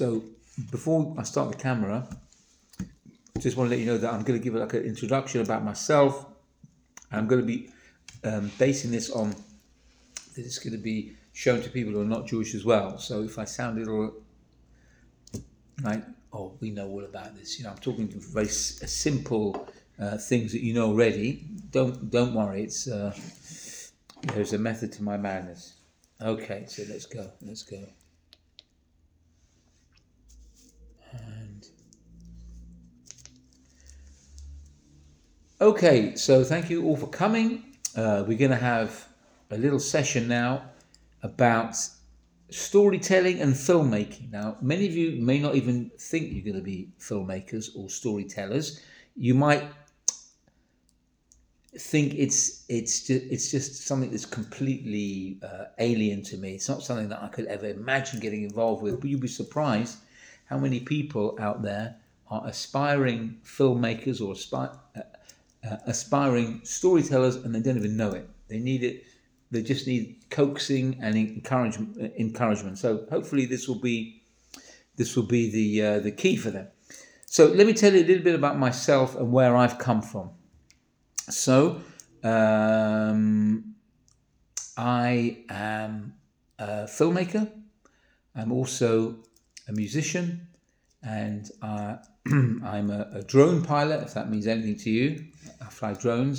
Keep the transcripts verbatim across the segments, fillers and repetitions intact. So before I start the camera, just want to let you know that I'm going to give like an introduction about myself. I'm going to be um, basing this on that it's going to be shown to people who are not Jewish as well. So if I sound a little like, oh, we know all about this, you know, I'm talking to very s- simple uh, things that you know already. Don't don't worry. It's uh, there's a method to my madness. Okay, so let's go. Let's go. Okay, so thank you all for coming. Uh, we're going to have a little session now about storytelling and filmmaking. Now, many of you may not even think you're going to be filmmakers or storytellers. You might think it's it's just, it's just something that's completely uh, alien to me. It's not something that I could ever imagine getting involved with, but you'd be surprised how many people out there are aspiring filmmakers or aspire... Uh, Uh, aspiring storytellers, and they don't even know it. They need it. They just need coaxing and encouragement. Uh, encouragement. So hopefully this will be this will be the uh, the key for them. So let me tell you a little bit about myself and where I've come from. So um, I am a filmmaker. I'm also a musician, and uh, I'm a, a drone pilot, if that means anything to you. I fly drones,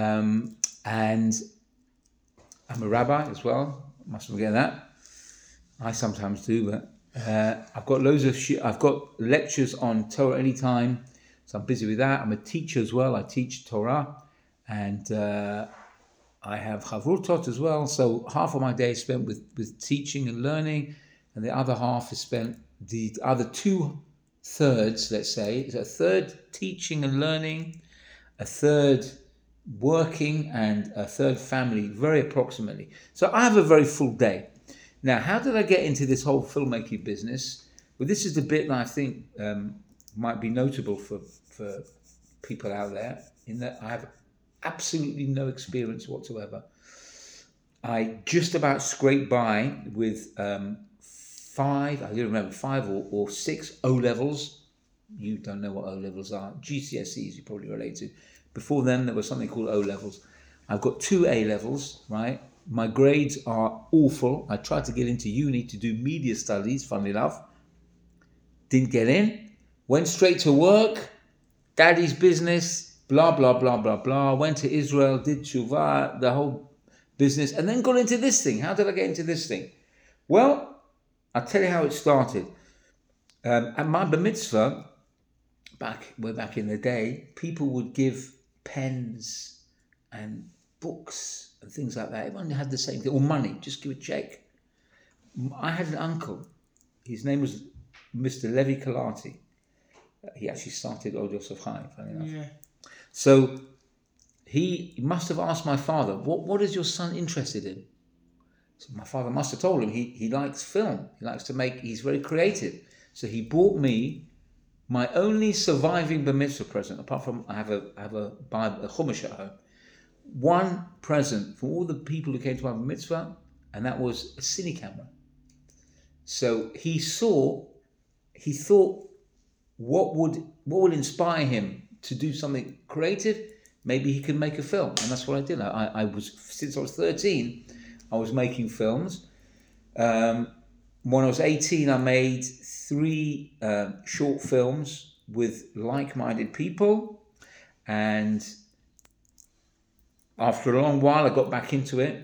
um, and I'm a rabbi as well. I must forget that. I sometimes do, but uh, I've got loads of sh- I've got lectures on Torah anytime, so I'm busy with that. I'm a teacher as well. I teach Torah, and uh, I have chavrutot as well. So half of my day is spent with with teaching and learning, and the other half is spent the other two thirds, let's say, is a third teaching and learning, a third working, and a third family, very approximately. So I have a very full day. Now, how did I get into this whole filmmaking business? Well, this is the bit that I think um, might be notable for, for people out there, in that I have absolutely no experience whatsoever. I just about scraped by with um, five, I don't remember, five or, or six O-levels. You don't know what O-levels are. G C S Es, you probably relate to. Before then, there was something called O-levels. I've got two A-levels, right? My grades are awful. I tried to get into uni to do media studies, funnily enough. Didn't get in. Went straight to work. Daddy's business, blah, blah, blah, blah, blah. Went to Israel, did tshuva, the whole business, and then got into this thing. How did I get into this thing? Well, I'll tell you how it started. Um, at my bar mitzvah, back way back in the day, people would give pens and books and things like that. Everyone had the same thing, or money, just give a check. I had an uncle, his name was Mister Levi Kalati. He actually started Old Yosef Chai, funny enough. Yeah. So he must have asked my father, what, what is your son interested in? So my father must have told him he, he likes film, he likes to make, he's very creative. So he bought me my only surviving bar mitzvah present, apart from I have a I have a, Bible, a chumash at home, one present from all the people who came to my bar mitzvah, and that was a cine camera. So he saw, he thought, what would what would inspire him to do something creative? Maybe he could make a film, and that's what I did. I, I was since I was thirteen, I was making films. Um, When I was eighteen, I made three uh, short films with like-minded people, and after a long while, I got back into it.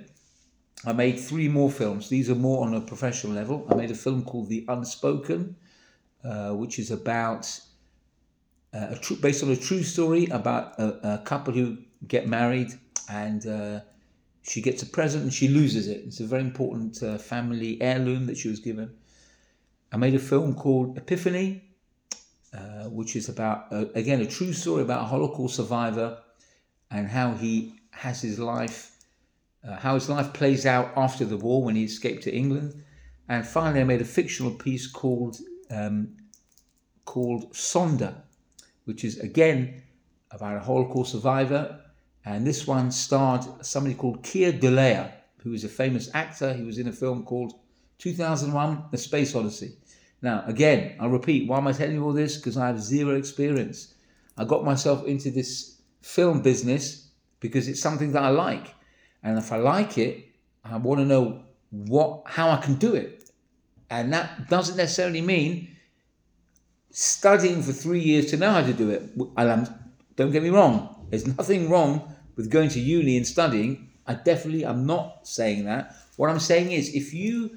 I made three more films. These are more on a professional level. I made a film called The Unspoken, uh, which is about uh, a tr- based on a true story about a, a couple who get married, and Uh, she gets a present and she loses it. It's a very important uh, family heirloom that she was given. I made a film called Epiphany, uh, which is about, uh, again, a true story about a Holocaust survivor and how he has his life, uh, how his life plays out after the war when he escaped to England. And finally, I made a fictional piece called um, called Sonder, which is, again, about a Holocaust survivor. And this one starred somebody called Keir Dullea, who is a famous actor. He was in a film called two thousand one: A Space Odyssey. Now, again, I'll repeat, why am I telling you all this? Because I have zero experience. I got myself into this film business because it's something that I like. And if I like it, I want to know what, how I can do it. And that doesn't necessarily mean studying for three years to know how to do it. And don't get me wrong, there's nothing wrong with going to uni and studying. I definitely am not saying that. What I'm saying is, if you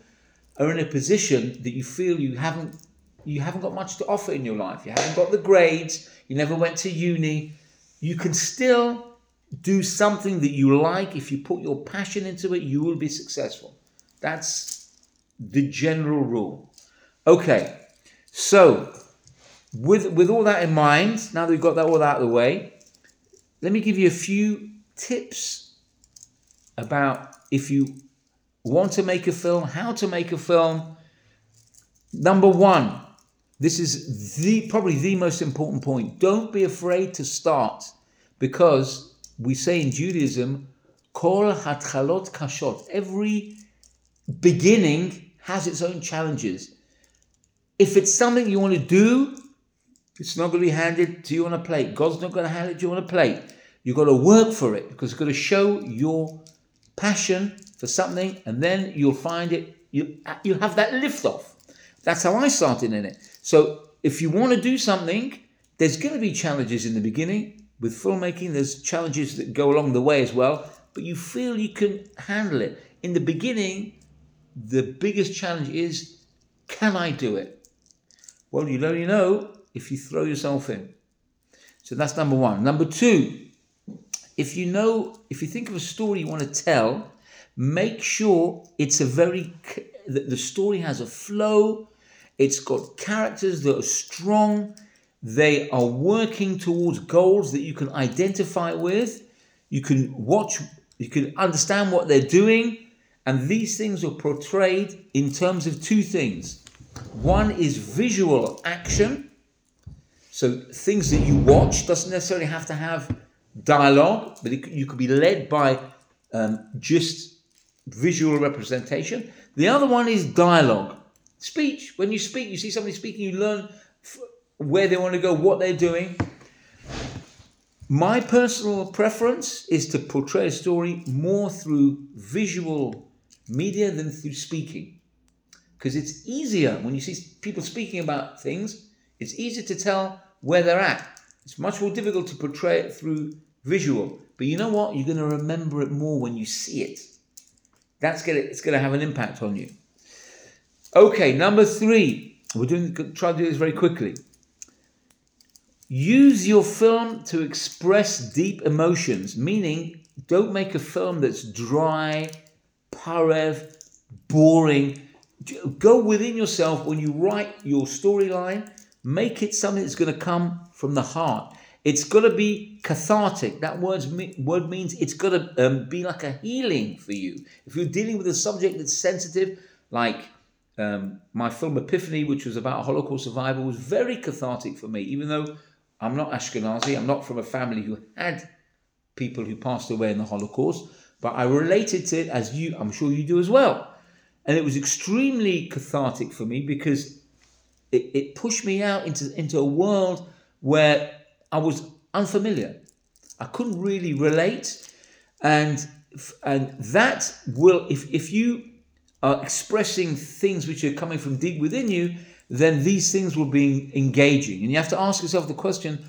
are in a position that you feel you haven't, you haven't got much to offer in your life, you haven't got the grades, you never went to uni, you can still do something that you like. If you put your passion into it, you will be successful. That's the general rule. Okay, so with with all that in mind, now that we've got that all out of the way, let me give you a few tips about if you want to make a film, how to make a film. Number one, this is the probably the most important point. Don't be afraid to start, because we say in Judaism, kol hatchalot kashot. Every beginning has its own challenges. If it's something you want to do, it's not going to be handed to you on a plate. God's not going to hand it to you on a plate. You've got to work for it, because you've got to show your passion for something, and then you'll find it, you, you have that lift off. That's how I started in it. So if you want to do something, there's going to be challenges in the beginning. With filmmaking, there's challenges that go along the way as well, but you feel you can handle it. In the beginning, the biggest challenge is, can I do it? Well, you'll only know if you throw yourself in. So that's number one. Number two, if you know, if you think of a story you want to tell, make sure it's a very, the story has a flow, it's got characters that are strong, they are working towards goals that you can identify with. You can watch, you can understand what they're doing. And these things are portrayed in terms of two things. One is visual action. So things that you watch, doesn't necessarily have to have dialogue, but it, you could be led by um, just visual representation. The other one is dialogue. Speech. When you speak, you see somebody speaking, you learn f- where they want to go, what they're doing. My personal preference is to portray a story more through visual media than through speaking, because it's easier when you see people speaking about things, it's easier to tell where they're at. It's much more difficult to portray it through visual, but you know what? You're going to remember it more when you see it. That's going to, it's going to have an impact on you. Okay, number three. We're doing try to do this very quickly. Use your film to express deep emotions, meaning don't make a film that's dry, parev, boring. Go within yourself when you write your storyline. Make it something that's going to come from the heart. It's got to be cathartic. That word, word means it's got to um, be like a healing for you. If you're dealing with a subject that's sensitive, like um, my film Epiphany, which was about Holocaust survival, was very cathartic for me, even though I'm not Ashkenazi, I'm not from a family who had people who passed away in the Holocaust, but I related to it, as you, I'm sure you do as well. And it was extremely cathartic for me, because it, it pushed me out into, into a world where I was unfamiliar. I couldn't really relate. And, and that will, if, if you are expressing things which are coming from deep within you, then these things will be engaging. And you have to ask yourself the question,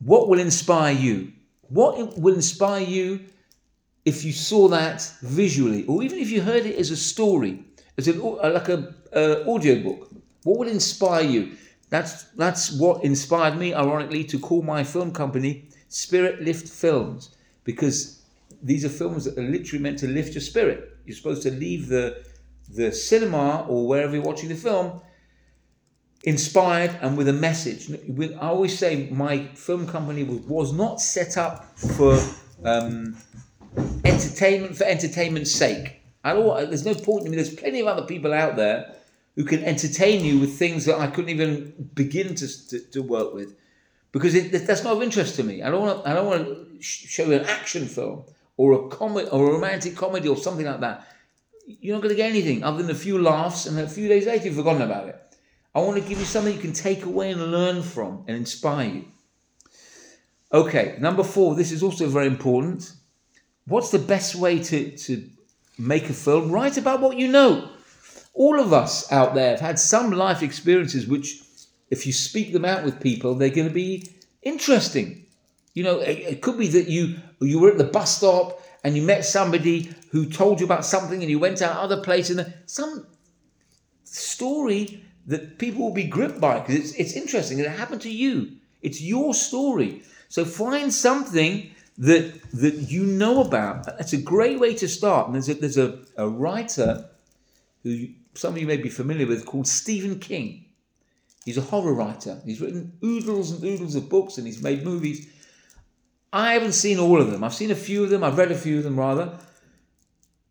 what will inspire you? What will inspire you if you saw that visually? Or even if you heard it as a story, as an, like an uh, audiobook. What would inspire you? That's, that's what inspired me, ironically, to call my film company Spirit Lift Films, because these are films that are literally meant to lift your spirit. You're supposed to leave the, the cinema or wherever you're watching the film inspired and with a message. I always say my film company was not set up for um, entertainment for entertainment's sake. I don't, there's no point in me. There's plenty of other people out there who can entertain you with things that I couldn't even begin to to, to work with, because it, that's not of interest to me. I don't want. I don't want to show an action film or a comedy or a romantic comedy or something like that. You're not going to get anything other than a few laughs, and a few days later you've forgotten about it. I I want to give you something you can take away and learn from and inspire you. Okay, number four, this is also very important. What's the best way to, to make a film? Write about what you know. All of us out there have had some life experiences which, if you speak them out with people, they're going to be interesting. You know, it, it could be that you you were at the bus stop and you met somebody who told you about something and you went out other place and some story that people will be gripped by because it's, it's interesting and it happened to you. It's your story. So find something that that you know about. That's a great way to start. And there's a, there's a, a writer who you, some of you may be familiar with called Stephen King. He's a horror writer. He's written oodles and oodles of books and he's made movies. I haven't seen all of them. I've seen a few of them. I've read a few of them, rather.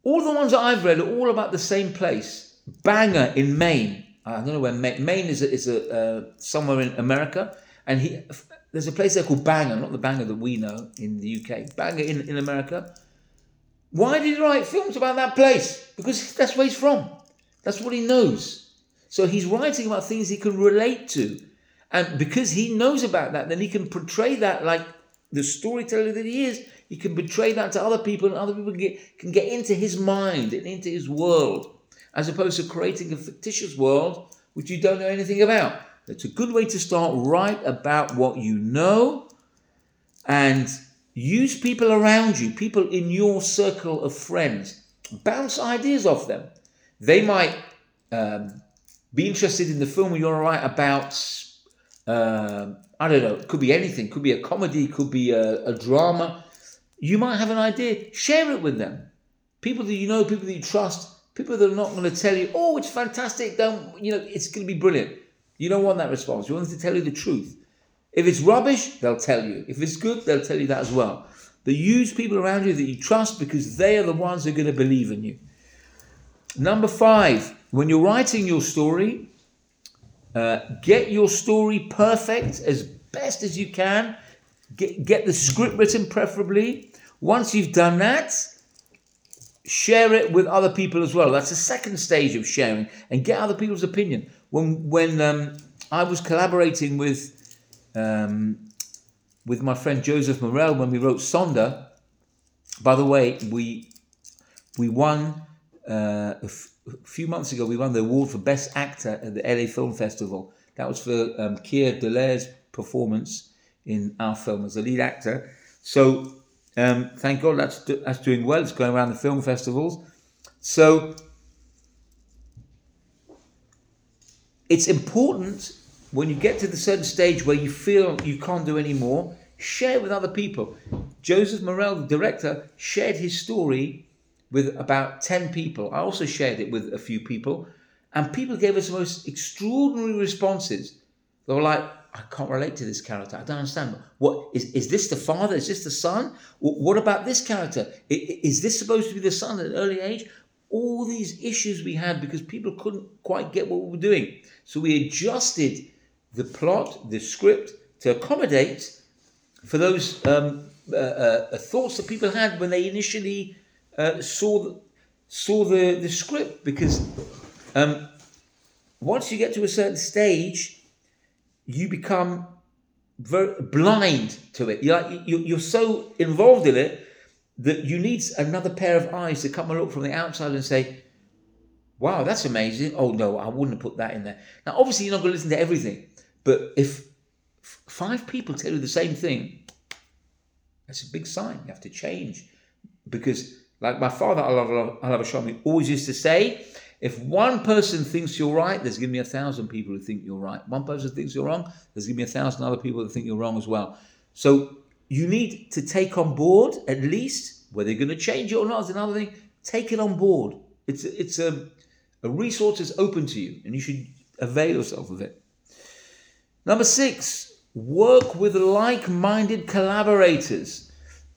All the ones that I've read are all about the same place. Bangor in Maine. I don't know where Maine... Maine is, a, is a, uh, somewhere in America. And he... There's a place there called Bangor, not the Bangor that we know in the U K. Bangor in, in America. Why did he write films about that place? Because that's where he's from. That's what he knows. So he's writing about things he can relate to. And because he knows about that, then he can portray that like the storyteller that he is. He can portray that to other people and other people can get, can get into his mind and into his world. As opposed to creating a fictitious world which you don't know anything about. It's a good way to start. Write about what you know and use people around you, people in your circle of friends. Bounce ideas off them. They might um, be interested in the film you want to write about, uh, I don't know, it could be anything. It could be a comedy, it could be a, a drama. You might have an idea. Share it with them. People that you know, people that you trust, people that are not going to tell you, oh, it's fantastic, don't, you know, it's going to be brilliant. You don't want that response. You want them to tell you the truth. If it's rubbish, they'll tell you. If it's good, they'll tell you that as well. But use people around you that you trust because they are the ones who are going to believe in you. Number five, when you're writing your story, uh, get your story perfect as best as you can. Get, get the script written preferably. Once you've done that, share it with other people as well. That's the second stage of sharing and get other people's opinion. When when um, I was collaborating with um, with my friend Joseph Morel when we wrote Sonder, by the way, we we won uh, a, f- a few months ago. We won the award for Best Actor at the L A Film Festival. That was for um, Keir Dullea's performance in our film as the lead actor. So um, thank God that's do- that's doing well. It's going around the film festivals. So. It's important when you get to the certain stage where you feel you can't do any more, share with other people. Joseph Morel, the director, shared his story with about ten people. I also shared it with a few people. And people gave us the most extraordinary responses. They were like, I can't relate to this character. I don't understand. What is, is this the father? Is this the son? What about this character? Is this supposed to be the son at an early age? All these issues we had because people couldn't quite get what we were doing. So we adjusted the plot, the script, to accommodate for those um, uh, uh, thoughts that people had when they initially uh, saw the, saw the, the script. Because um, once you get to a certain stage, you become very blind to it. You're, like, you're so involved in it that you need another pair of eyes to come and look from the outside and say, wow, that's amazing. Oh, no, I wouldn't have put that in there. Now, obviously, you're not going to listen to everything. But if five people tell you the same thing, that's a big sign. You have to change. Because, like my father, I love, I love a shaman, always used to say, if one person thinks you're right, there's going to be a thousand people who think you're right. One person thinks you're wrong, there's going to be a thousand other people who think you're wrong as well. So, you need to take on board, at least, whether you're going to change it or not is another thing, take it on board. It's a, it's a, a resource that's open to you, and you should avail yourself of it. Number six, work with like-minded collaborators.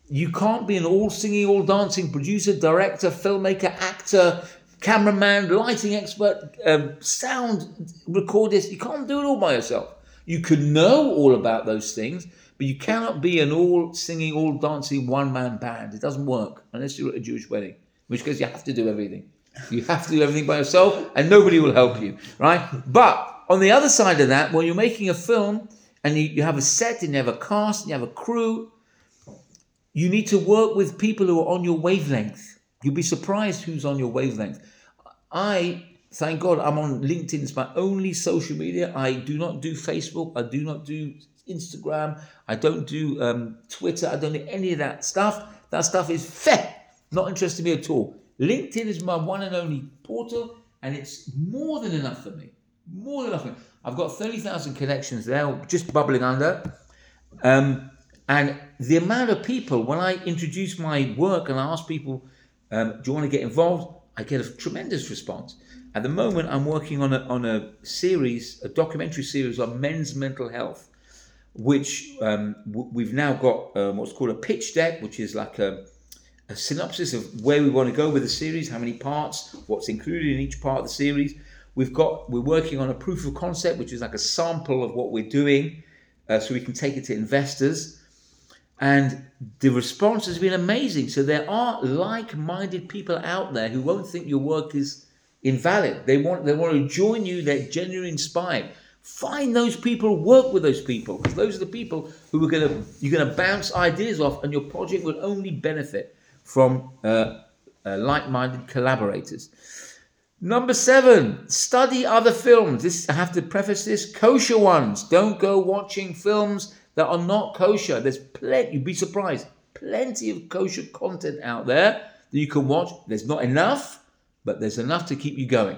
You can't be an all-singing, all-dancing producer, director, filmmaker, actor, cameraman, lighting expert, um, sound recordist. You can't do it all by yourself. You can know all about those things, but you cannot be an all-singing, all-dancing, one-man band. It doesn't work, unless you're at a Jewish wedding, which goes, you have to do everything. You have to do everything by yourself, and nobody will help you, right? But On the other side of that, when you're making a film and you, you have a set and you have a cast and you have a crew, you need to work with people who are on your wavelength. You'll be surprised who's on your wavelength. I, thank God, I'm on LinkedIn. It's my only social media. I do not do Facebook. I do not do Instagram. I don't do um, Twitter. I don't do any of that stuff. That stuff is feh, not interested in me at all. LinkedIn is my one and only portal, and it's more than enough for me. More than enough for me. I've got thirty thousand connections there, just bubbling under. Um, and the amount of people, when I introduce my work and I ask people, um, do you want to get involved? I get a tremendous response. At the moment, I'm working on a, on a series, a documentary series on men's mental health, which um, we've now got um, what's called a pitch deck, which is like a, a synopsis of where we want to go with the series, how many parts, what's included in each part of the series. We've got, we're working on a proof of concept, which is like a sample of what we're doing, uh, so we can take it to investors. And the response has been amazing. So there are like-minded people out there who won't think your work is invalid. They want, they want to join you. They're genuinely inspired. Find those people, work with those people, because those are the people who are going to, you're going to bounce ideas off, and your project will only benefit from uh, uh, like-minded collaborators. Number seven, study other films. This, I have to preface this, kosher ones. Don't go watching films that are not kosher. There's plenty, you'd be surprised, plenty of kosher content out there that you can watch. There's not enough, but there's enough to keep you going.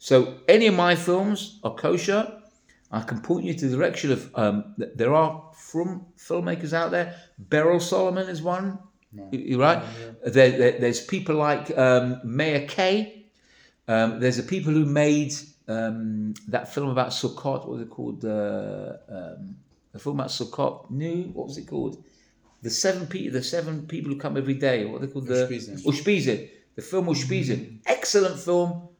So any of my films are kosher. I can point you to the direction of, um, there are from filmmakers out there. Beryl Solomon is one, yeah. Right? Yeah. There, there, there's people like um, Maya Kay. Um, there's the people who made um, that film about Sukkot, what was it called? Uh, um, the film about Sukkot, new, what was it called? The seven, pe- the seven people who come every day, what are they called? The Ushpizin. Ushpizin. The film Ushpizin. Mm-hmm. Excellent film, one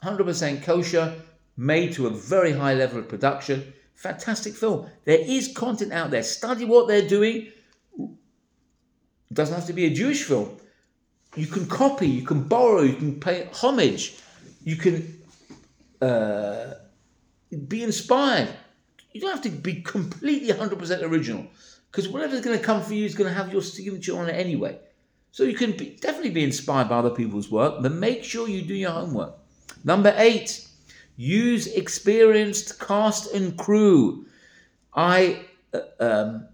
hundred percent kosher, made to a very high level of production. Fantastic film. There is content out there. Study what they're doing. It doesn't have to be a Jewish film. You can copy, you can borrow, you can pay homage. You can uh, be inspired. You don't have to be completely one hundred percent original, because whatever's going to come for you is going to have your signature on it anyway. So you can be, definitely be inspired by other people's work, but make sure you do your homework. Number eight, use experienced cast and crew. I, uh, um,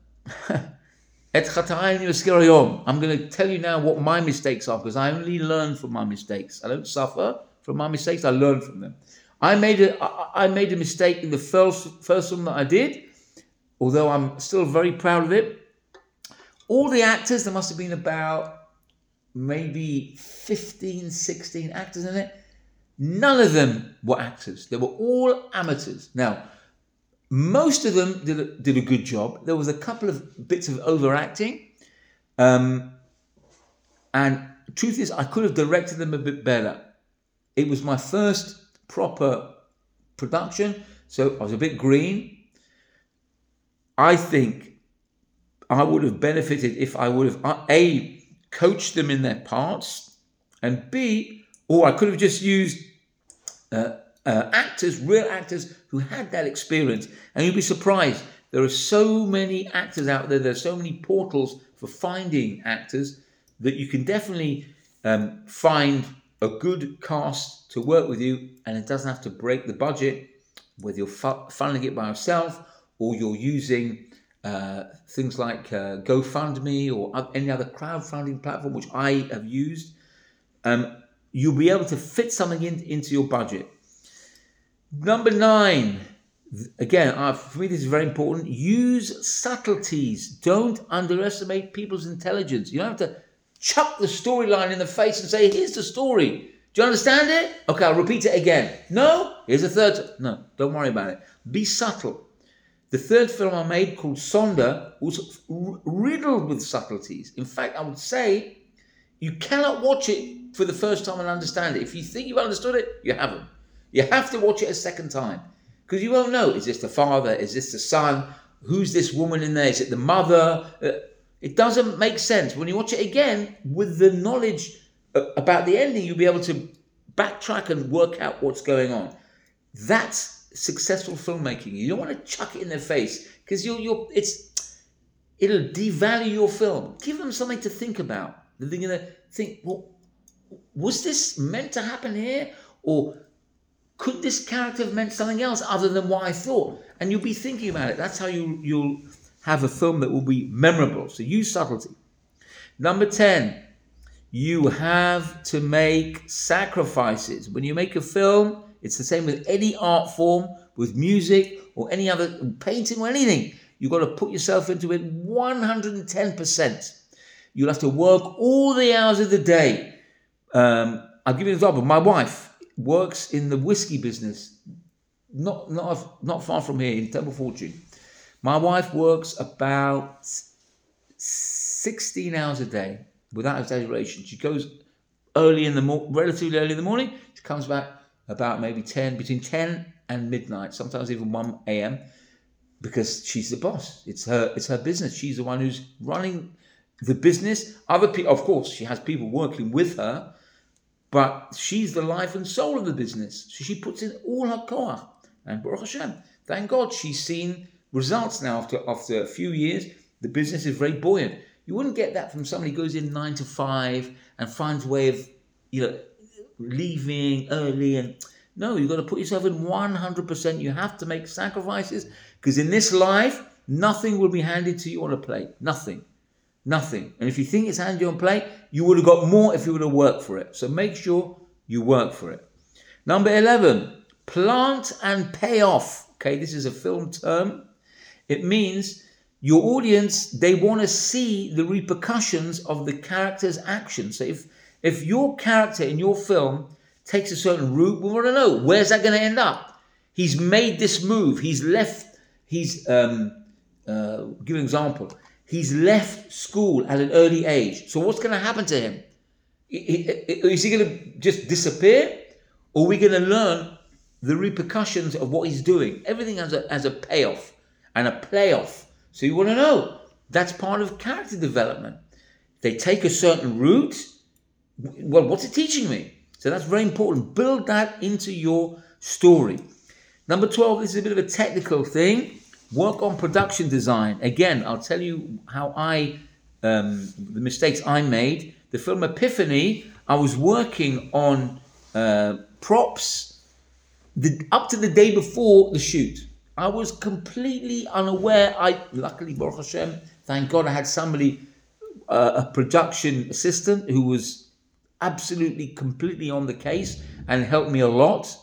I'm going to tell you now what my mistakes are, because I only learn from my mistakes. I don't suffer from my mistakes. I learn from them. I made a, I, I made a mistake in the first, first film that I did, although I'm still very proud of it. All the actors, there must have been about maybe fifteen, sixteen actors in it. None of them were actors. They were all amateurs. Now, most of them did a, did a good job. There was a couple of bits of overacting. Um, and truth is, I could have directed them a bit better. It was my first proper production, so I was a bit green. I think I would have benefited if I would have, A, coached them in their parts, and B, or I could have just used uh, uh, actors, real actors who had that experience. And you'd be surprised. There are so many actors out there. There are so many portals for finding actors that you can definitely um, find a good cast to work with you. And it doesn't have to break the budget, whether you're fu- funding it by yourself or you're using uh, things like uh, GoFundMe or any other crowdfunding platform, which I have used. Um, You'll be able to fit something in, into your budget. Number nine, again, uh, for me this is very important. Use subtleties. Don't underestimate people's intelligence. You don't have to chuck the storyline in the face and say, here's the story. Do you understand it? Okay, I'll repeat it again. No? Here's a third. T- no, don't worry about it. Be subtle. The third film I made, called Sonder, was r- riddled with subtleties. In fact, I would say you cannot watch it for the first time and understand it. If you think you've understood it, you haven't. You have to watch it a second time, because you won't know, is this the father? Is this the son? Who's this woman in there? Is it the mother? Uh, it doesn't make sense. When you watch it again, with the knowledge about the ending, you'll be able to backtrack and work out what's going on. That's successful filmmaking. You don't want to chuck it in their face because you'll you'll it's it'll devalue your film. Give them something to think about. They're gonna think, well, was this meant to happen here, or could this character have meant something else other than what I thought? And you'll be thinking about it. That's how you you'll have a film that will be memorable. So use subtlety. Number ten, you have to make sacrifices. When you make a film, it's the same with any art form, with music or any other painting or anything. You've got to put yourself into it one hundred ten percent. You'll have to work all the hours of the day. Um, I'll give you an example. My wife works in the whiskey business, not, not, not far from here in Temple Fortune. My wife works about sixteen hours a day, without exaggeration. She goes early in the morning, relatively early in the morning. She comes back about maybe ten, between ten and midnight, sometimes even one a.m. because she's the boss. It's her, it's her business. She's the one who's running the business. Other people, of course, she has people working with her, but she's the life and soul of the business. So she puts in all her koach. And Baruch Hashem, thank God, she's seen results now after after a few years. The business is very buoyant. You wouldn't get that from somebody who goes in nine to five and finds a way of, you know, leaving early. And no, you've got to put yourself in one hundred percent. You have to make sacrifices, because in this life, nothing will be handed to you on a plate. Nothing. Nothing. And if you think it's handed to you on a plate, you would have got more if you would have worked for it. So make sure you work for it. Number eleven, plant and pay off. Okay, this is a film term. It means your audience, they want to see the repercussions of the character's action. So if if your character in your film takes a certain route, we want to know, where's that going to end up? He's made this move. He's left, he's, um, uh, give an example, he's left school at an early age. So what's going to happen to him? Is he going to just disappear? Or are we going to learn the repercussions of what he's doing? Everything has a, has a payoff and a playoff. So you want to know. That's part of character development. They take a certain route. Well, what's it teaching me? So that's very important. Build that into your story. Number twelve, this is a bit of a technical thing. Work on production design. Again, I'll tell you how I, um, the mistakes I made. The film Epiphany, I was working on uh, props the, up to the day before the shoot. I was completely unaware. I luckily, Baruch Hashem, thank God, I had somebody, uh, a production assistant, who was absolutely, completely on the case and helped me a lot.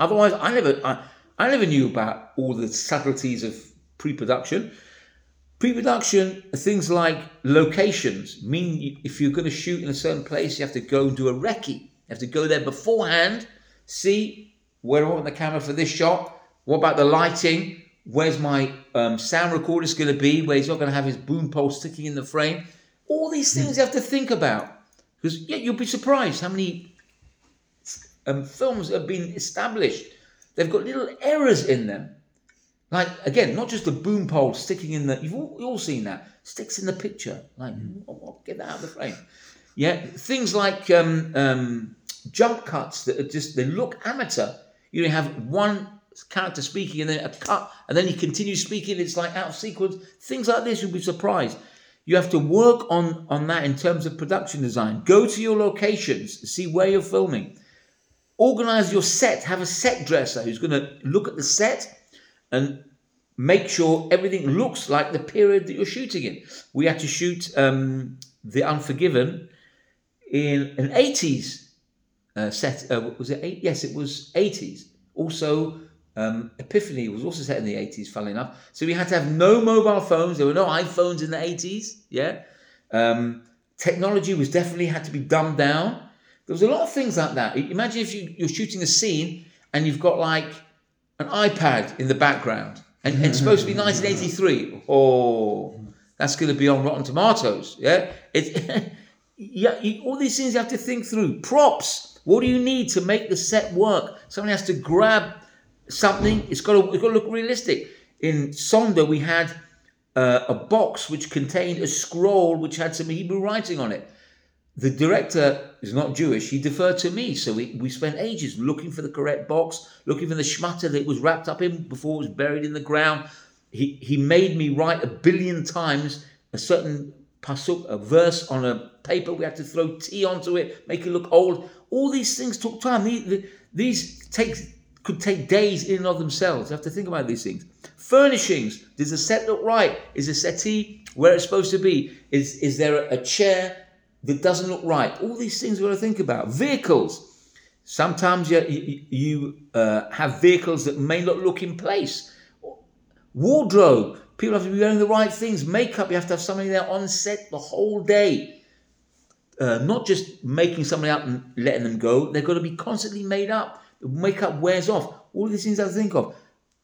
Otherwise, I never, I, I never knew about all the subtleties of pre-production. Pre-production, things like locations. Mean if you're going to shoot in a certain place, you have to go and do a recce. You have to go there beforehand. See where I want the camera for this shot. What about the lighting? Where's my um, sound recorder is going to be? Where he's not going to have his boom pole sticking in the frame? All these things you have to think about. Because yeah, you'll be surprised how many um, films have been established. They've got little errors in them. Like, again, not just the boom pole sticking in the... You've all, you've all seen that. Sticks in the picture. Like, oh, oh, get that out of the frame. Yeah, things like um, um, jump cuts that are just... They look amateur. You know, you have one character speaking and then a cut and then he continues speaking. It's like out of sequence. Things like this, you'll be surprised. You have to work on on that in terms of production design. Go to your locations, see where you're filming. Organize your set. Have a set dresser who's going to look at the set and make sure everything looks like the period that you're shooting in. We had to shoot um The Unforgiven in an eighties uh, set. Uh, was it eight? Yes, it was eighties. Also, Um, Epiphany was also set in the eighties, funnily enough. So we had to have no mobile phones. There were no iPhones in the eighties. Yeah, um, technology was definitely had to be dumbed down. There was a lot of things like that. Imagine if you, you're shooting a scene and you've got like an iPad in the background, and, and it's supposed to be nineteen eighty-three. Oh, that's going to be on Rotten Tomatoes. Yeah, it, yeah. You, all these things you have to think through. Props. What do you need to make the set work? Someone has to grab something. It's got to, it's got to look realistic. In Sonder, we had uh, a box which contained a scroll which had some Hebrew writing on it. The director is not Jewish. He deferred to me. So we, we spent ages looking for the correct box, looking for the schmatter that it was wrapped up in before it was buried in the ground. He he made me write a billion times a certain pasuk, a verse on a paper. We had to throw tea onto it, make it look old. All these things took time. These, these takes could take days in and of themselves. You have to think about these things. Furnishings. Does the set look right? Is the settee where it's supposed to be? Is, is there a chair that doesn't look right? All these things we've got to think about. Vehicles. Sometimes you, you, you uh, have vehicles that may not look in place. Wardrobe. People have to be wearing the right things. Makeup. You have to have somebody there on set the whole day. Uh, not just making somebody up and letting them go. They've got to be constantly made up. The makeup wears off. All these things I think of.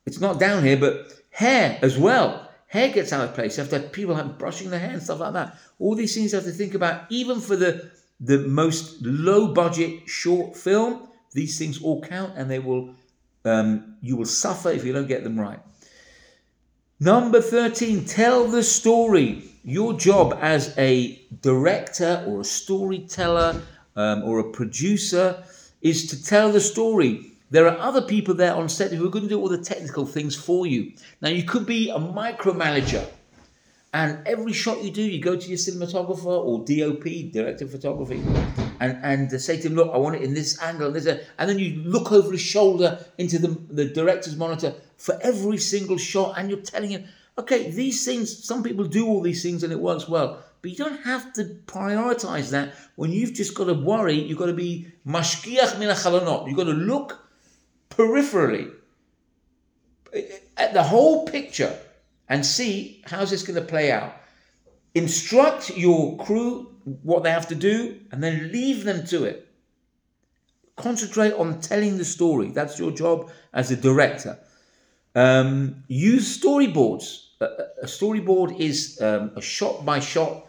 It's not down here, but hair as well. Hair gets out of place. You have to have people like brushing their hair and stuff like that. All these things you have to think about. Even for the, the most low-budget short film, these things all count, and they will um, you will suffer if you don't get them right. Number thirteen, tell the story. Your job as a director or a storyteller um, or a producer is to tell the story. There are other people there on set who are going to do all the technical things for you. Now, you could be a micromanager, and every shot you do, you go to your cinematographer or D O P, director of photography, and, and say to him, look, I want it in this angle. And, this, and then you look over his shoulder into the, the director's monitor for every single shot, and you're telling him, okay, these things, some people do all these things and it works well. But you don't have to prioritize that when you've just got to worry. You've got to be mashkiach min hachalanot. You've got to look peripherally at the whole picture and see how's this going to play out. Instruct your crew what they have to do and then leave them to it. Concentrate on telling the story. That's your job as a director. Um, use storyboards. A, a storyboard is um, a shot-by-shot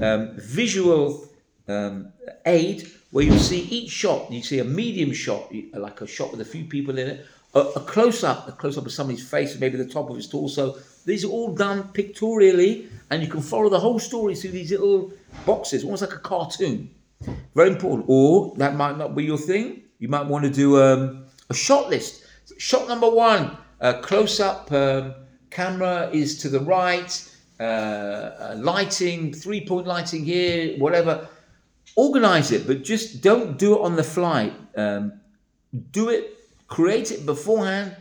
um, visual um, aid where you see each shot. You see a medium shot, like a shot with a few people in it, a, a close-up, a close-up of somebody's face, maybe the top of his torso. These are all done pictorially, and you can follow the whole story through these little boxes, almost like a cartoon. Very important. Or that might not be your thing. You might want to do um, a shot list. Shot number one, a close-up um, camera is to the right, uh, lighting, three-point lighting here, whatever. Organize it, but just don't do it on the fly. Um, do it, create it beforehand,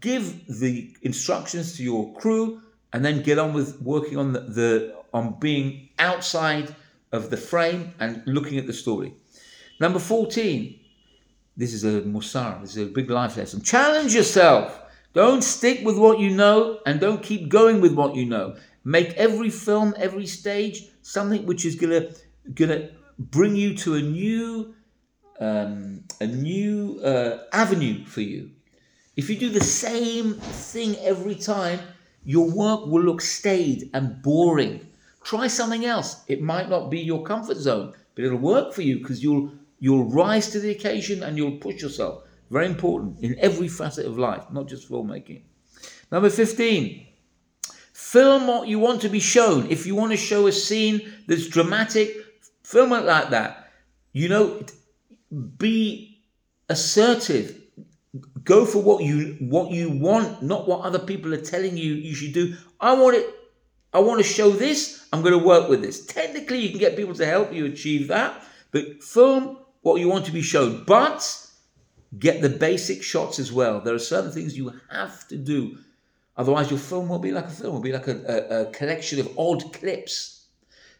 give the instructions to your crew, and then get on with working on the, the on being outside of the frame and looking at the story. Number fourteen, this is a musar, this is a big life lesson. Challenge yourself. Don't stick with what you know, and don't keep going with what you know. Make every film, every stage, something which is gonna gonna bring you to a new um, a new uh, avenue for you. If you do the same thing every time, your work will look staid and boring. Try something else. It might not be your comfort zone, but it'll work for you because you'll you'll rise to the occasion and you'll push yourself. Very important in every facet of life, not just filmmaking. Number fifteen, film what you want to be shown. If you want to show a scene that's dramatic, film it like that. You know, be assertive. Go for what you what you want, not what other people are telling you you should do. I want it. I want to show this. I'm going to work with this. Technically, you can get people to help you achieve that, but film what you want to be shown. But get the basic shots as well. There are certain things you have to do. Otherwise, your film will be like a film. It will be like a, a, a collection of odd clips.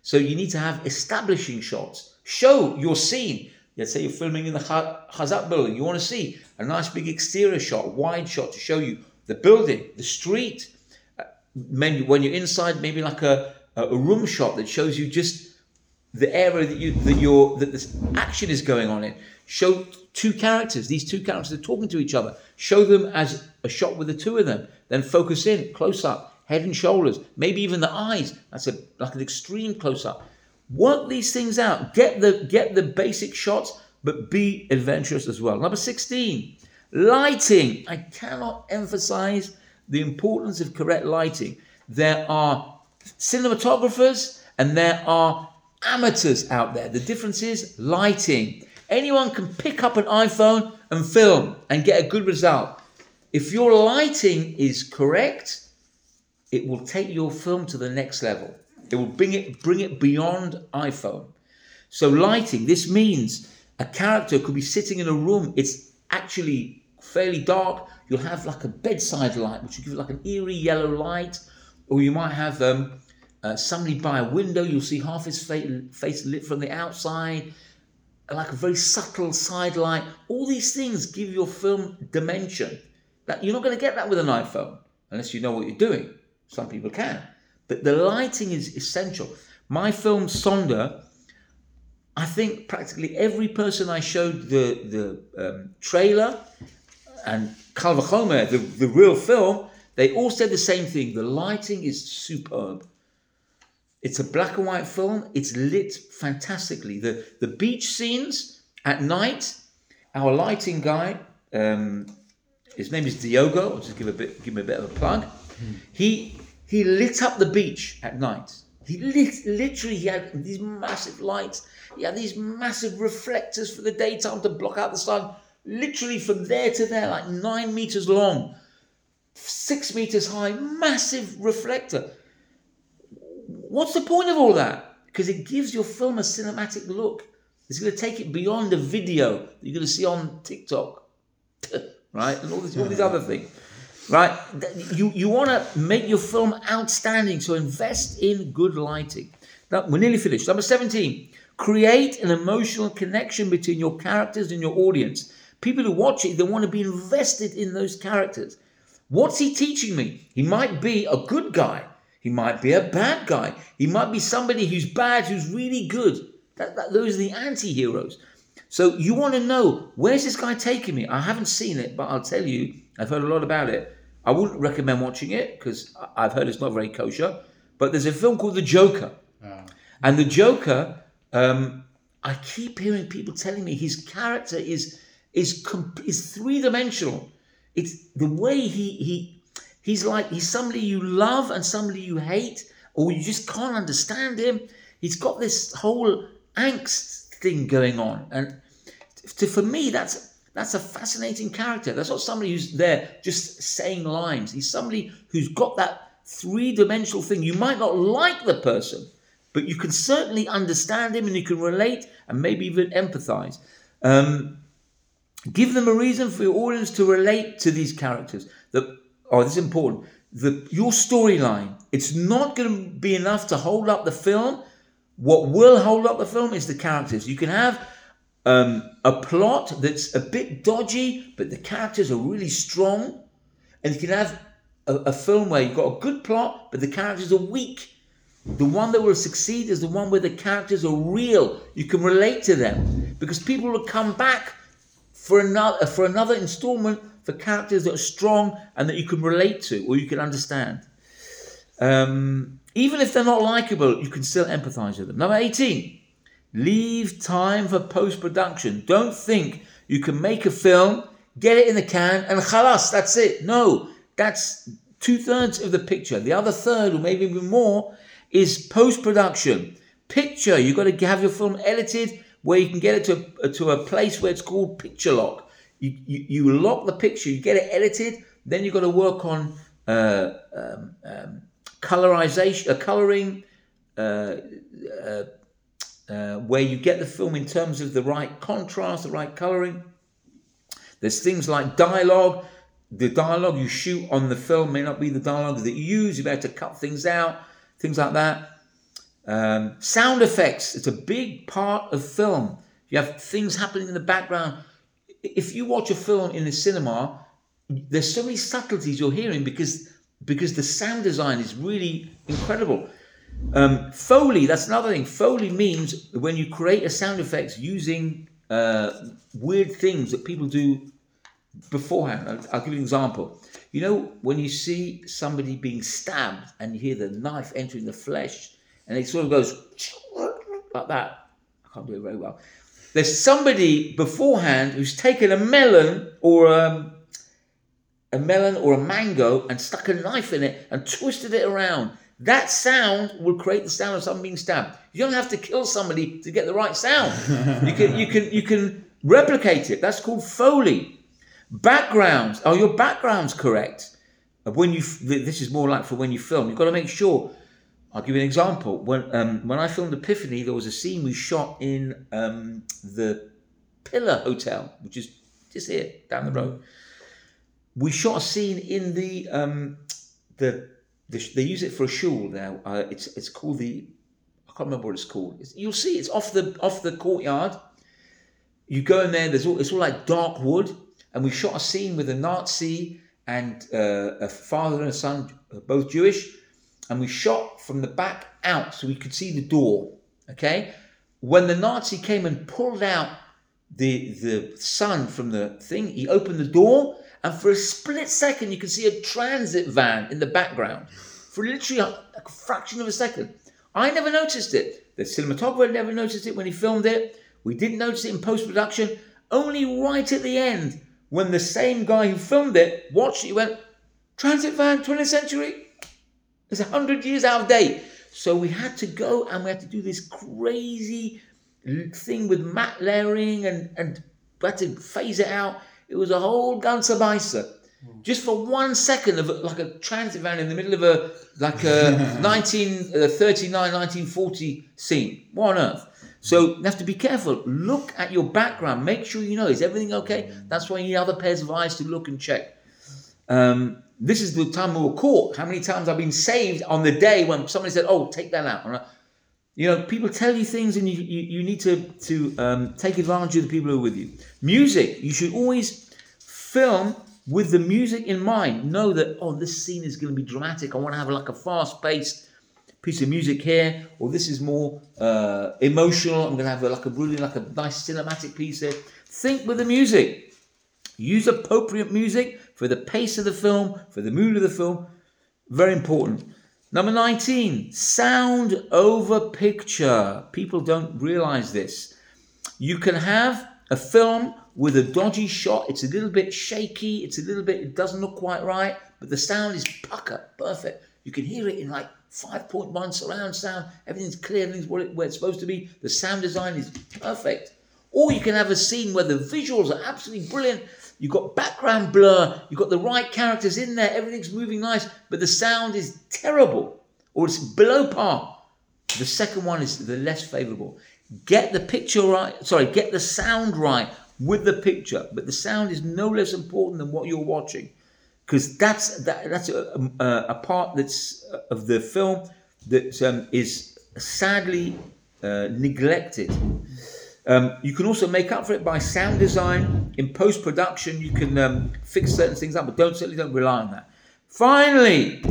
So you need to have establishing shots. Show your scene. Let's say you're filming in the Chazak building. You want to see a nice big exterior shot, wide shot to show you the building, the street. When you're inside, maybe like a, a room shot that shows you just the area that you that your that this action is going on in. Show two characters. These two characters are talking to each other. Show them as a shot with the two of them. Then focus in, close up, head and shoulders, maybe even the eyes. That's a like an extreme close up. Work these things out. Get the get the basic shots, but be adventurous as well. Number sixteen, lighting. I cannot emphasize the importance of correct lighting. There are cinematographers and there are amateurs out there. The difference is lighting. Anyone can pick up an iPhone and film and get a good result. If your lighting is correct, it will take your film to the next level. It will bring it, bring it beyond iPhone. So lighting, this means a character could be sitting in a room. It's actually fairly dark. You'll have like a bedside light, which will give it like an eerie yellow light. Or you might have um, uh, somebody by a window. You'll see half his face lit from the outside, like a very subtle side light. All these things give your film dimension. That you're not going to get that with an iPhone unless you know what you're doing. Some people can. But the lighting is essential. My film Sonder, I think practically every person I showed the the um, trailer and Kalvachome, the, the real film, they all said the same thing. The lighting is superb. It's a black and white film. It's lit fantastically. The, the beach scenes at night, our lighting guy, um, his name is Diogo. I'll just give a bit, give him a bit of a plug. He he lit up the beach at night. He lit, literally he had these massive lights. He had these massive reflectors for the daytime to block out the sun. Literally from there to there, like nine meters long, six meters high, massive reflector. What's the point of all that? Because it gives your film a cinematic look. It's going to take it beyond the video that you're going to see on TikTok, right? And all these all these other things. Right, you, you want to make your film outstanding, so invest in good lighting. Now, we're nearly finished. Number seventeen, create an emotional connection between your characters and your audience. People who watch it, they want to be invested in those characters. What's he teaching me? He might be a good guy. He might be a bad guy. He might be somebody who's bad, who's really good. That, that, those are the anti-heroes. So you want to know, where's this guy taking me? I haven't seen it, but I'll tell you, I've heard a lot about it. I wouldn't recommend watching it because I've heard it's not very kosher. But there's a film called The Joker. Oh. And The Joker, um, I keep hearing people telling me his character is is comp- is three-dimensional. It's the way he he he's like, he's somebody you love and somebody you hate, or you just can't understand him. He's got this whole angst thing going on. And to, for me, that's... That's a fascinating character. That's not somebody who's there just saying lines. He's somebody who's got that three-dimensional thing. You might not like the person, but you can certainly understand him and you can relate and maybe even empathize. Um, give them a reason for your audience to relate to these characters. The, oh, this is important. The, your storyline, it's not going to be enough to hold up the film. What will hold up the film is the characters. You can have... Um, a plot that's a bit dodgy, but the characters are really strong. And you can have a, a film where you've got a good plot, but the characters are weak. The one that will succeed is the one where the characters are real. You can relate to them because people will come back for another for another installment for characters that are strong and that you can relate to or you can understand. Um, even if they're not likable, you can still empathize with them. Number eighteen. Leave time for post-production. Don't think you can make a film, get it in the can, and khalas, that's it. No, that's two-thirds of the picture. The other third, or maybe even more, is post-production. Picture, you've got to have your film edited where you can get it to a, to a place where it's called picture lock. You, you, you lock the picture, you get it edited, then you've got to work on uh, um, um, colorization, uh, coloring, uh, uh, Uh, where you get the film in terms of the right contrast, the right colouring. There's things like dialogue. The dialogue you shoot on the film may not be the dialogue that you use. You've had to cut things out, things like that. Um, sound effects, it's a big part of film. You have things happening in the background. If you watch a film in the cinema, there's so many subtleties you're hearing because, because the sound design is really incredible. Um, Foley, that's another thing. Foley means when you create a sound effects using uh, weird things that people do beforehand. I'll, I'll give you an example. You know, when you see somebody being stabbed and you hear the knife entering the flesh and it sort of goes like that. I can't do it very well. There's somebody beforehand who's taken a melon or a, a melon or a mango and stuck a knife in it and twisted it around. That sound will create the sound of someone being stabbed. You don't have to kill somebody to get the right sound. You can you can you can replicate it. That's called Foley. Backgrounds. Are your backgrounds correct? When you this is more like for when you film. You've got to make sure. I'll give you an example. When um, when I filmed Epiphany, there was a scene we shot in um, the Pillar Hotel, which is just here down the road. We shot a scene in the um, the. They use it for a shul now. Uh, it's it's called the, I can't remember what it's called. It's, you'll see it's off the off the courtyard. You go in there. There's all it's all like dark wood, and we shot a scene with a Nazi and uh, a father and a son, both Jewish, and we shot from the back out so we could see the door. Okay, when the Nazi came and pulled out the the son from the thing, he opened the door. And for a split second, you can see a transit van in the background. For literally a, a fraction of a second. I never noticed it. The cinematographer never noticed it when he filmed it. We didn't notice it in post-production. Only right at the end, when the same guy who filmed it watched it, he went, transit van, twentieth century? It's one hundred years out of date. So we had to go and we had to do this crazy thing with matte layering and, and we had to phase it out. It was a whole Ganzer Weisse, just for one second of like a transit van in the middle of a like a nineteen thirty-nine, nineteen forty scene. What on earth? So you have to be careful. Look at your background. Make sure you know, is everything okay? That's why you need other pairs of eyes to look and check. Um, this is the time we were caught. How many times I've been saved on the day when somebody said, oh, take that out. I, you know, people tell you things and you, you, you need to, to um, take advantage of the people who are with you. Music, you should always film with the music in mind. Know that, oh, this scene is going to be dramatic. I want to have like a fast-paced piece of music here. Or this is more uh, emotional. I'm going to have a, like a really like a nice cinematic piece here. Think with the music. Use appropriate music for the pace of the film, for the mood of the film. Very important. Number nineteen, sound over picture. People don't realize this. You can have a film with a dodgy shot. It's a little bit shaky. It's a little bit, it doesn't look quite right, but the sound is pucker, perfect. You can hear it in like five point one surround sound. Everything's clear, everything's where it's supposed to be. The sound design is perfect. Or you can have a scene where the visuals are absolutely brilliant. You've got background blur, you've got the right characters in there, everything's moving nice, but the sound is terrible, or it's below par. The second one is the less favourable. Get the picture right, sorry, get the sound right with the picture, but the sound is no less important than what you're watching, because that's that, that's a, a, a part that's of the film that um, is sadly uh, neglected. Um, you can also make up for it by sound design. In post-production, you can um, fix certain things up, but don't certainly don't rely on that. Finally,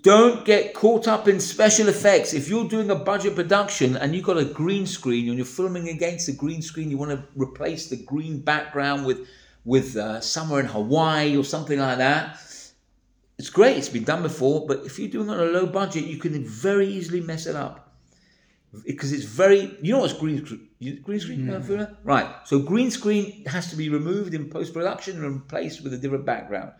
don't get caught up in special effects. If you're doing a budget production and you've got a green screen and you're filming against a green screen, you want to replace the green background with, with uh, somewhere in Hawaii or something like that. It's great, it's been done before, but if you're doing it on a low budget, you can very easily mess it up. Because it's very, you know what's green screen? Green screen? Mm. Right. So green screen has to be removed in post-production and replaced with a different background.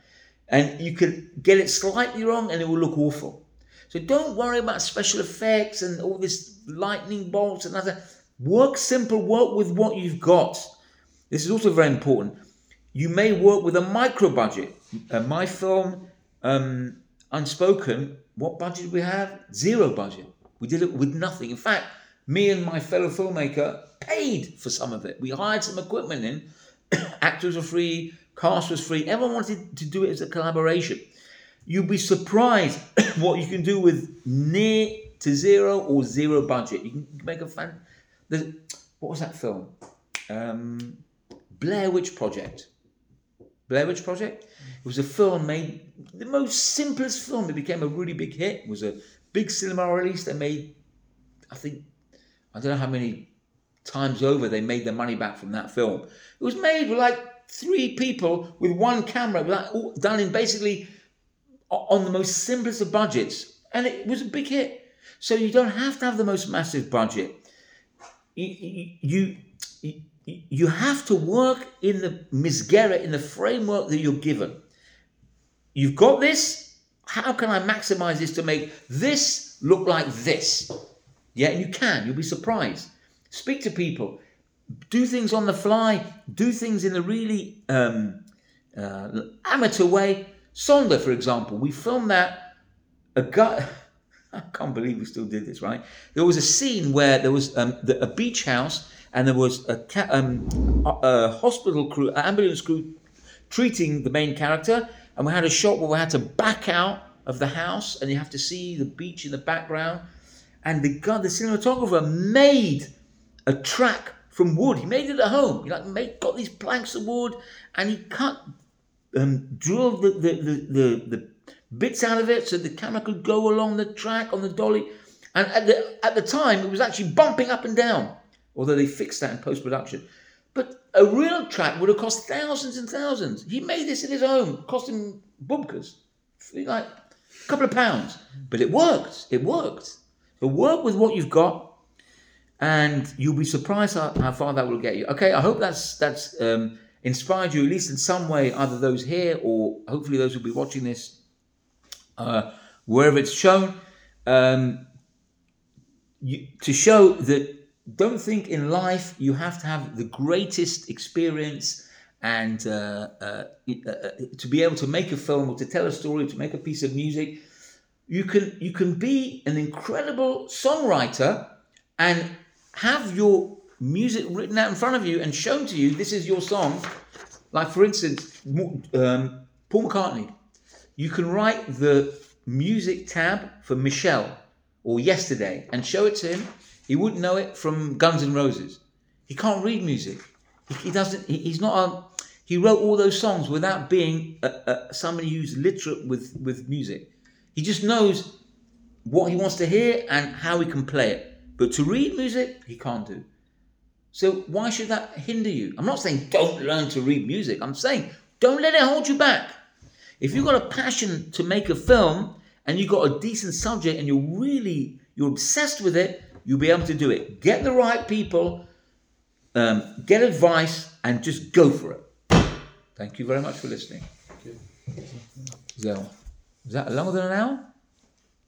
And you can get it slightly wrong and it will look awful. So don't worry about special effects and all this lightning bolts and other. Work simple, work with what you've got. This is also very important. You may work with a micro budget. Uh, my film, um, Unspoken, what budget did we have? Zero budget. We did it with nothing. In fact, me and my fellow filmmaker paid for some of it. We hired some equipment in. Actors were free. Cast was free. Everyone wanted to do it as a collaboration. You'd be surprised what you can do with near to zero or zero budget. You can make a fan. There's, what was that film? Um, Blair Witch Project. Blair Witch Project? It was a film made, the most simplest film. It became a really big hit. It was a big cinema release. They made, I think, I don't know how many times over they made their money back from that film. It was made with like three people with one camera, like all done in basically on the most simplest of budgets. And it was a big hit. So you don't have to have the most massive budget. You, you, you, you have to work in the misgera, in the framework that you're given. You've got this, how can I maximize this to make this look like this? Yeah, and you can, you'll be surprised. Speak to people, do things on the fly, do things in a really um, uh, amateur way. Sonder, for example, we filmed that, a guy, I can't believe we still did this, right? There was a scene where there was um, the, a beach house, and there was a, ca- um, a, a hospital crew, an ambulance crew treating the main character, and we had a shot where we had to back out of the house, and you have to see the beach in the background. And the guy, the cinematographer, made a track from wood. He made it at home. He like made, got these planks of wood, and he cut, um, drilled the the, the the the bits out of it so the camera could go along the track on the dolly. And at the at the time, it was actually bumping up and down, although they fixed that in post-production. But a real track would have cost thousands and thousands. He made this in his home, cost him bubkas, like a couple of pounds. But it worked, it worked. So work with what you've got, and you'll be surprised how, how far that will get you. Okay, I hope that's that's um, inspired you, at least in some way, either those here or hopefully those who'll be watching this, uh, wherever it's shown, um, you, to show that don't think in life you have to have the greatest experience and uh, uh, uh, to be able to make a film or to tell a story, to make a piece of music. You can you can be an incredible songwriter and have your music written out in front of you and shown to you. This is your song. Like, for instance, um, Paul McCartney. You can write the music tab for Michelle or Yesterday and show it to him. He wouldn't know it from Guns N' Roses. He can't read music. He, he doesn't. He, he's not a. He wrote all those songs without being a, a, somebody who's literate with, with music. He just knows what he wants to hear and how he can play it. But to read music, he can't do. So why should that hinder you? I'm not saying don't learn to read music. I'm saying don't let it hold you back. If you've got a passion to make a film and you've got a decent subject and you're really you're obsessed with it, you'll be able to do it. Get the right people, um, get advice, and just go for it. Thank you very much for listening. Thank you. So, was that longer than an hour?